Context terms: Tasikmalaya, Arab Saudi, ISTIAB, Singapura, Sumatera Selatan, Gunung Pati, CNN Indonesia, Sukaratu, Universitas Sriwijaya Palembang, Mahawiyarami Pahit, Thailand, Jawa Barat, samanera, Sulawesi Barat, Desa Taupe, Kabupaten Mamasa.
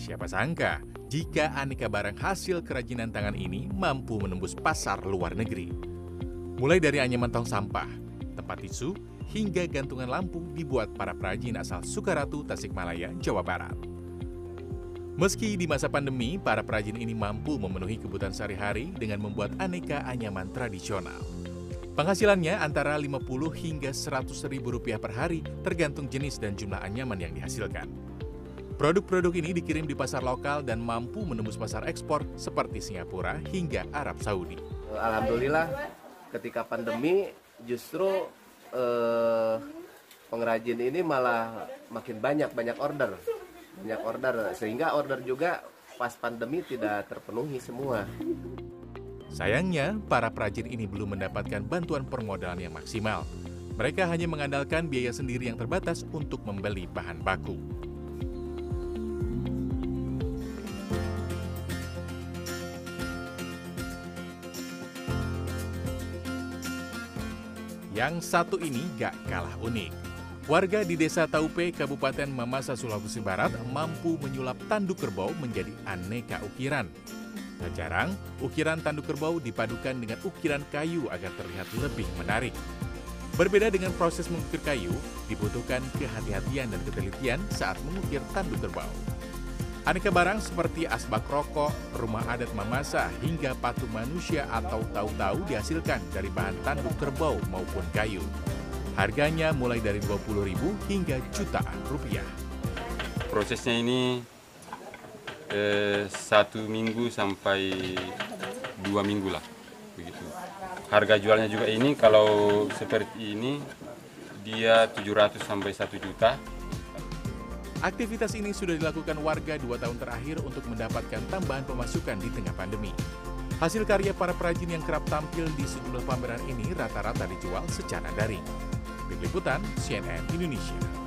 Siapa sangka jika aneka barang hasil kerajinan tangan ini mampu menembus pasar luar negeri. Mulai dari anyaman tong sampah, tempat tisu, hingga gantungan lampu dibuat para perajin asal Sukaratu, Tasikmalaya, Jawa Barat. Meski di masa pandemi, para perajin ini mampu memenuhi kebutuhan sehari-hari dengan membuat aneka anyaman tradisional. Penghasilannya antara 50 hingga 100 ribu rupiah per hari tergantung jenis dan jumlah anyaman yang dihasilkan. Produk-produk ini dikirim di pasar lokal dan mampu menembus pasar ekspor seperti Singapura hingga Arab Saudi. Alhamdulillah ketika pandemi justru pengrajin ini malah makin banyak order sehingga order juga pas pandemi tidak terpenuhi semua. Sayangnya, para perajin ini belum mendapatkan bantuan permodalan yang maksimal. Mereka hanya mengandalkan biaya sendiri yang terbatas untuk membeli bahan baku. Yang satu ini gak kalah unik. Warga di Desa Taupe, Kabupaten Mamasa, Sulawesi Barat mampu menyulap tanduk kerbau menjadi aneka ukiran. Tak jarang, ukiran tanduk kerbau dipadukan dengan ukiran kayu agar terlihat lebih menarik. Berbeda dengan proses mengukir kayu, dibutuhkan kehati-hatian dan ketelitian saat mengukir tanduk kerbau. Aneka barang seperti asbak rokok, rumah adat Mamasa, hingga patung manusia atau tau-tau dihasilkan dari bahan tanduk kerbau maupun kayu. Harganya mulai dari 20.000 hingga jutaan rupiah. Prosesnya ini 1 minggu sampai 2 minggu lah, begitu. Harga jualnya juga ini kalau seperti ini dia 700 sampai 1 juta. Aktivitas ini sudah dilakukan warga 2 tahun terakhir untuk mendapatkan tambahan pemasukan di tengah pandemi. Hasil karya para perajin yang kerap tampil di sejumlah pameran ini rata-rata dijual secara daring. Tim Liputan CNN Indonesia.